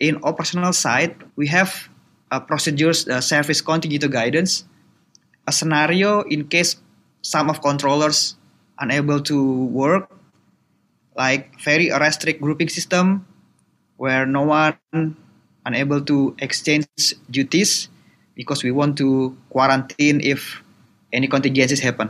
in operational side, we have procedures, service continuity guidance, a scenario in case some of controllers unable to work, like very restrict grouping system where no one unable to exchange duties because we want to quarantine if any contingencies happen.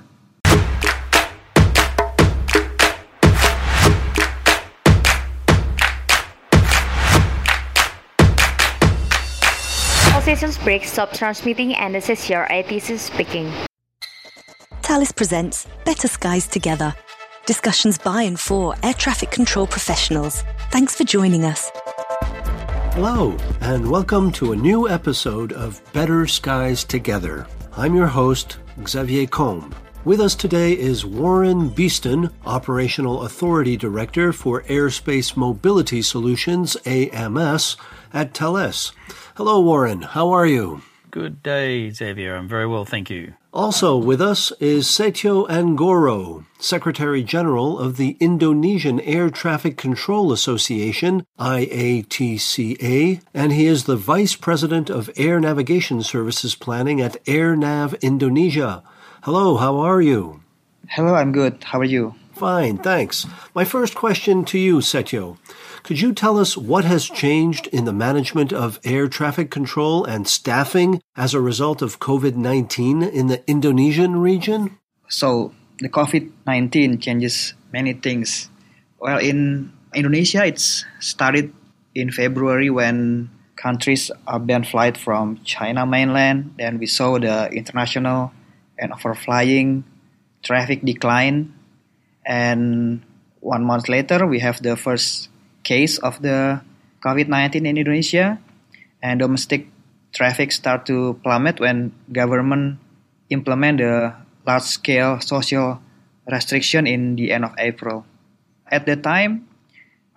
Stations break, stop transmitting, and this is your ITC speaking. Thales presents Better Skies Together. Discussions by and for air traffic control professionals. Thanks for joining us. Hello, and welcome to a new episode of Better Skies Together. I'm your host, Xavier Combe. With us today is Warren Beeston, Operational Authority Director for Airspace Mobility Solutions, AMS, at Thales. Hello, Warren. How are you? Good day, Xavier. I'm very well, thank you. Also with us is Setyo Anggoro, Secretary General of the Indonesian Air Traffic Control Association, IATCA, and he is the Vice President of Air Navigation Services Planning at Air Nav Indonesia. Hello, how are you? Hello, I'm good. How are you? Fine, thanks. My first question to you, Setyo. Could you tell us what has changed in the management of air traffic control and staffing as a result of COVID-19 in the Indonesian region? So, the COVID-19 changes many things. Well, in Indonesia, it's started in February when countries are banned flight from China mainland. Then we saw the international and overflying traffic decline. And 1 month later, we have the first case of the COVID-19 in Indonesia, and domestic traffic start to plummet when government implement the large-scale social restriction in the end of April. At the time,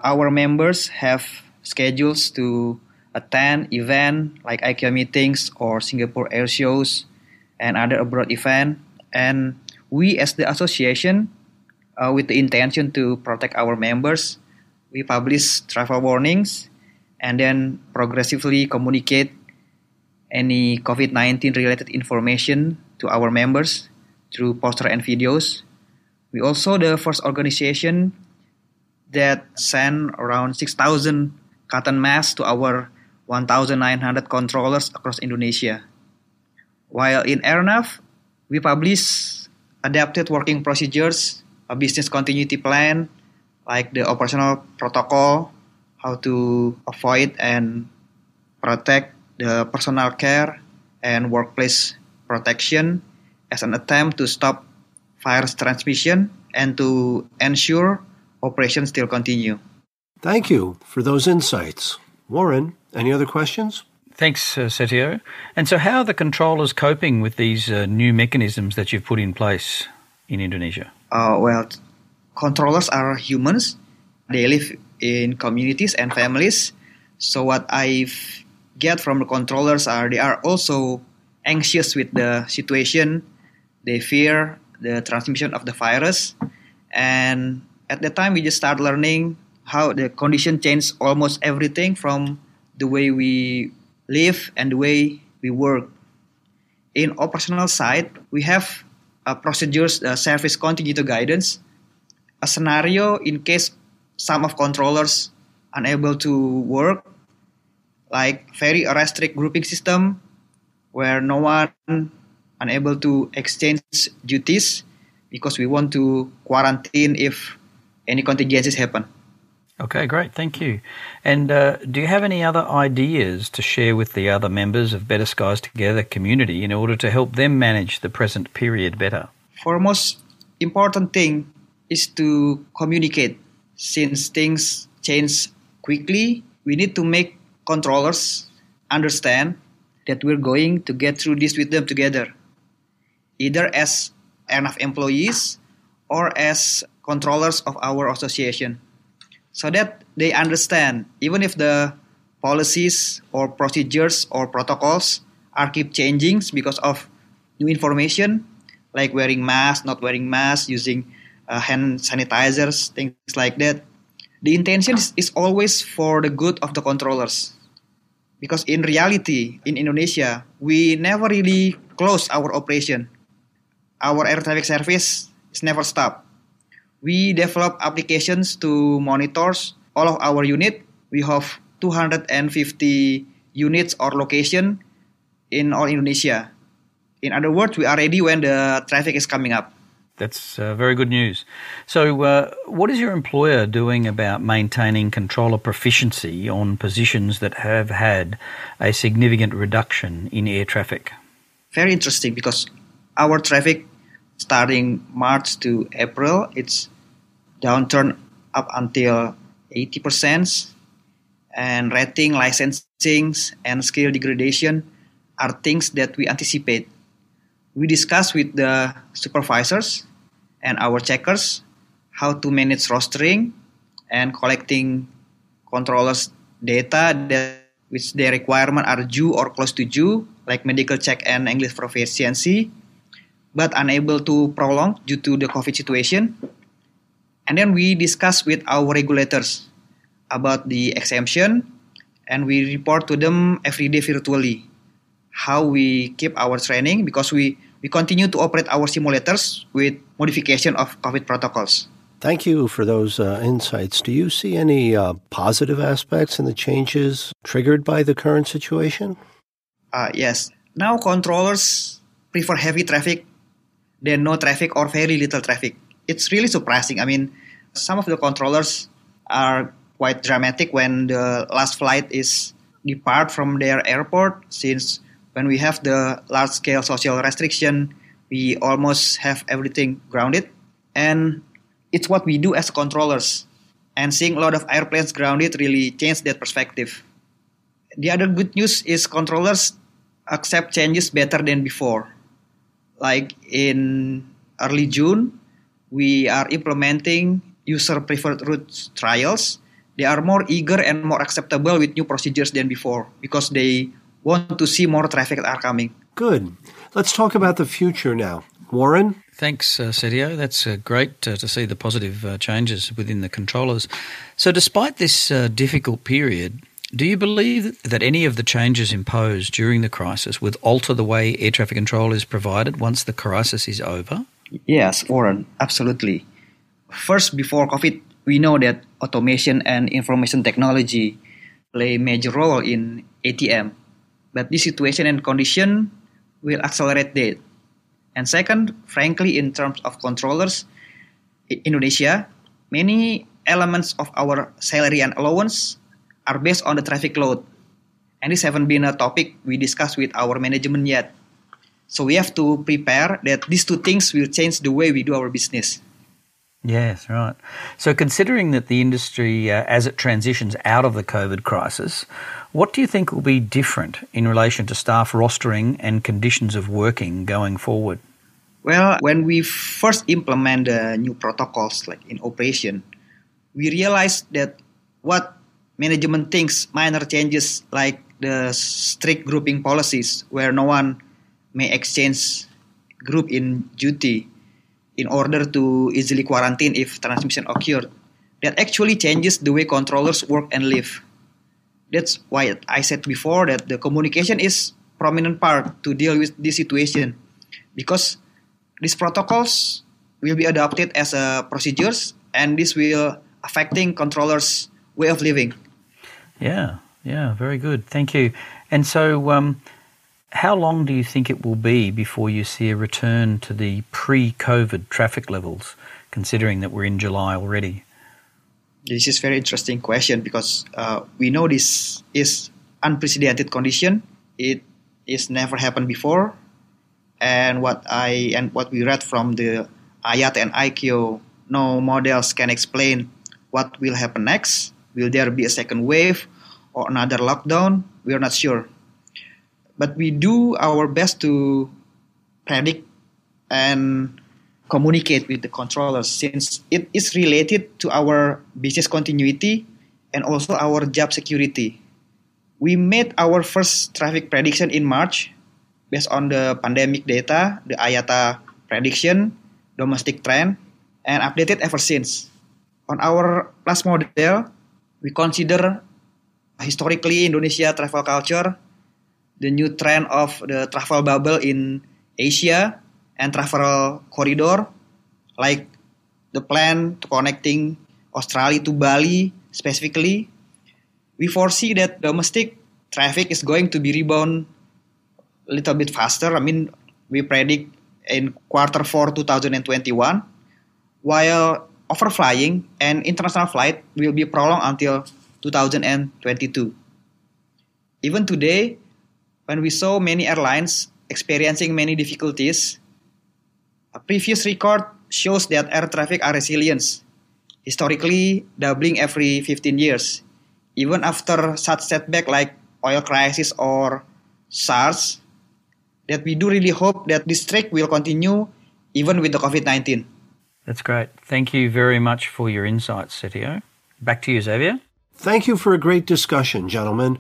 our members have schedules to attend events like ICAO meetings or Singapore air shows and other abroad events. And we as the association, with the intention to protect our members, we publish travel warnings and then progressively communicate any COVID-19 related information to our members through poster and videos. We also the first organization that sent around 6,000 cotton masks to our 1,900 controllers across Indonesia. While in AirNav, we publish adapted working procedures, a business continuity plan, like the operational protocol, how to avoid and protect the personal care and workplace protection as an attempt to stop virus transmission and to ensure operations still continue. Thank you for those insights. Warren, any other questions? Thanks, Setyo. And so how are the controllers coping with these new mechanisms that you've put in place in Indonesia? Controllers are humans. They live in communities and families. So what I get from the controllers are they are also anxious with the situation. They fear the transmission of the virus. And at that time, we just start learning how the condition changed almost everything from the way we live and the way we work. In operational side, we have procedures, service continuity guidance, a scenario in case some of controllers unable to work, like very restrict grouping system where no one unable to exchange duties because we want to quarantine if any contingencies happen. Okay, great. Thank you. And do you have any other ideas to share with the other members of Better Skies Together community in order to help them manage the present period better? For most important thing, is to communicate. Since things change quickly, we need to make controllers understand that we're going to get through this with them together, either as AirNav employees or as controllers of our association, so that they understand even if the policies or procedures or protocols are keep changing because of new information like wearing masks, not wearing masks, using hand sanitizers, things like that. The intention is always for the good of the controllers. Because in reality, in Indonesia, we never really close our operation. Our air traffic service is never stopped. We develop applications to monitors all of our unit. We have 250 units or location in all Indonesia. In other words, we are ready when the traffic is coming up. That's very good news. So what is your employer doing about maintaining controller proficiency on positions that have had a significant reduction in air traffic? Very interesting, because our traffic starting March to April, it's downturn up until 80%, and rating, licensing, and skill degradation are things that we anticipate. We discuss with the supervisors and our checkers how to manage rostering and collecting controllers' data that which their requirements are due or close to due, like medical check and English proficiency, but unable to prolong due to the COVID situation. And then we discuss with our regulators about the exemption, and we report to them every day virtually how we keep our training, because we continue to operate our simulators with modification of COVID protocols. Thank you for those insights. Do you see any positive aspects in the changes triggered by the current situation? Yes. Now controllers prefer heavy traffic than no traffic or very little traffic. It's really surprising. I mean, some of the controllers are quite dramatic when the last flight is depart from their airport, since when we have the large-scale social restriction, we almost have everything grounded. And it's what we do as controllers. And seeing a lot of airplanes grounded really changed that perspective. The other good news is controllers accept changes better than before. Like in early June, we are implementing user-preferred routes trials. They are more eager and more acceptable with new procedures than before, because they want to see more traffic that are coming. Good. Let's talk about the future now. Warren? Thanks, Setyo. That's great to see the positive changes within the controllers. So despite this difficult period, do you believe that any of the changes imposed during the crisis would alter the way air traffic control is provided once the crisis is over? Yes, Warren, absolutely. First, before COVID, we know that automation and information technology play a major role in ATM. But this situation and condition will accelerate that. And second, frankly, in terms of controllers, in Indonesia, many elements of our salary and allowance are based on the traffic load. And this haven't been a topic we discussed with our management yet. So we have to prepare that these two things will change the way we do our business. Yes, right. So considering that the industry, as it transitions out of the COVID crisis, what do you think will be different in relation to staff rostering and conditions of working going forward? Well, when we first implement the new protocols, like in operation, we realized that what management thinks minor changes, like the strict grouping policies where no one may exchange group in duty, in order to easily quarantine if transmission occurred, that actually changes the way controllers work and live. That's why I said before that the communication is prominent part to deal with this situation, because these protocols will be adopted as procedures, and this will affecting controllers' way of living. Yeah, very good. Thank you. And so how long do you think it will be before you see a return to the pre-COVID traffic levels, considering that we're in July already? This is a very interesting question, because we know this is unprecedented condition. It is never happened before. And what we read from the IATA and ICAO, no models can explain what will happen next. Will there be a second wave or another lockdown? We are not sure. But we do our best to predict and communicate with the controllers, since it is related to our business continuity and also our job security. We made our first traffic prediction in March based on the pandemic data, the IATA prediction, domestic trend, and updated ever since. On our plus model, we consider historically Indonesia travel culture, the new trend of the travel bubble in Asia and travel corridor, like the plan to connecting Australia to Bali specifically, we foresee that domestic traffic is going to be rebound a little bit faster. I mean, we predict in quarter 4 2021, while overflying and international flight will be prolonged until 2022. Even today, when we saw many airlines experiencing many difficulties, a previous record shows that air traffic are resilient, historically doubling every 15 years. Even after such setback like oil crisis or SARS, that we do really hope that this streak will continue even with the COVID-19. That's great. Thank you very much for your insights, Setyo. Back to you, Xavier. Thank you for a great discussion, gentlemen,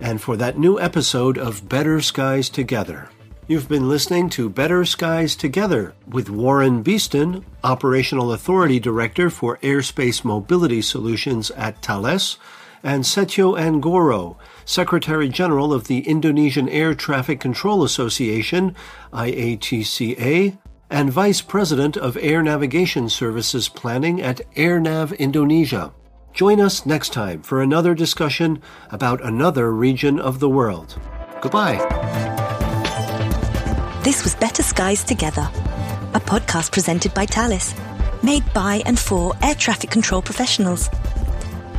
and for that new episode of Better Skies Together. You've been listening to Better Skies Together with Warren Beeston, Operational Authority Director for Airspace Mobility Solutions at Thales, and Setyo Anggoro, Secretary General of the Indonesian Air Traffic Control Association, IATCA, and Vice President of Air Navigation Services Planning at Air Nav Indonesia. Join us next time for another discussion about another region of the world. Goodbye. This was Better Skies Together, a podcast presented by Thales, made by and for air traffic control professionals.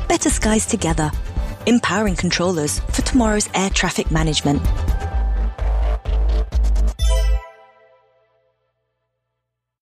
Better Skies Together, empowering controllers for tomorrow's air traffic management.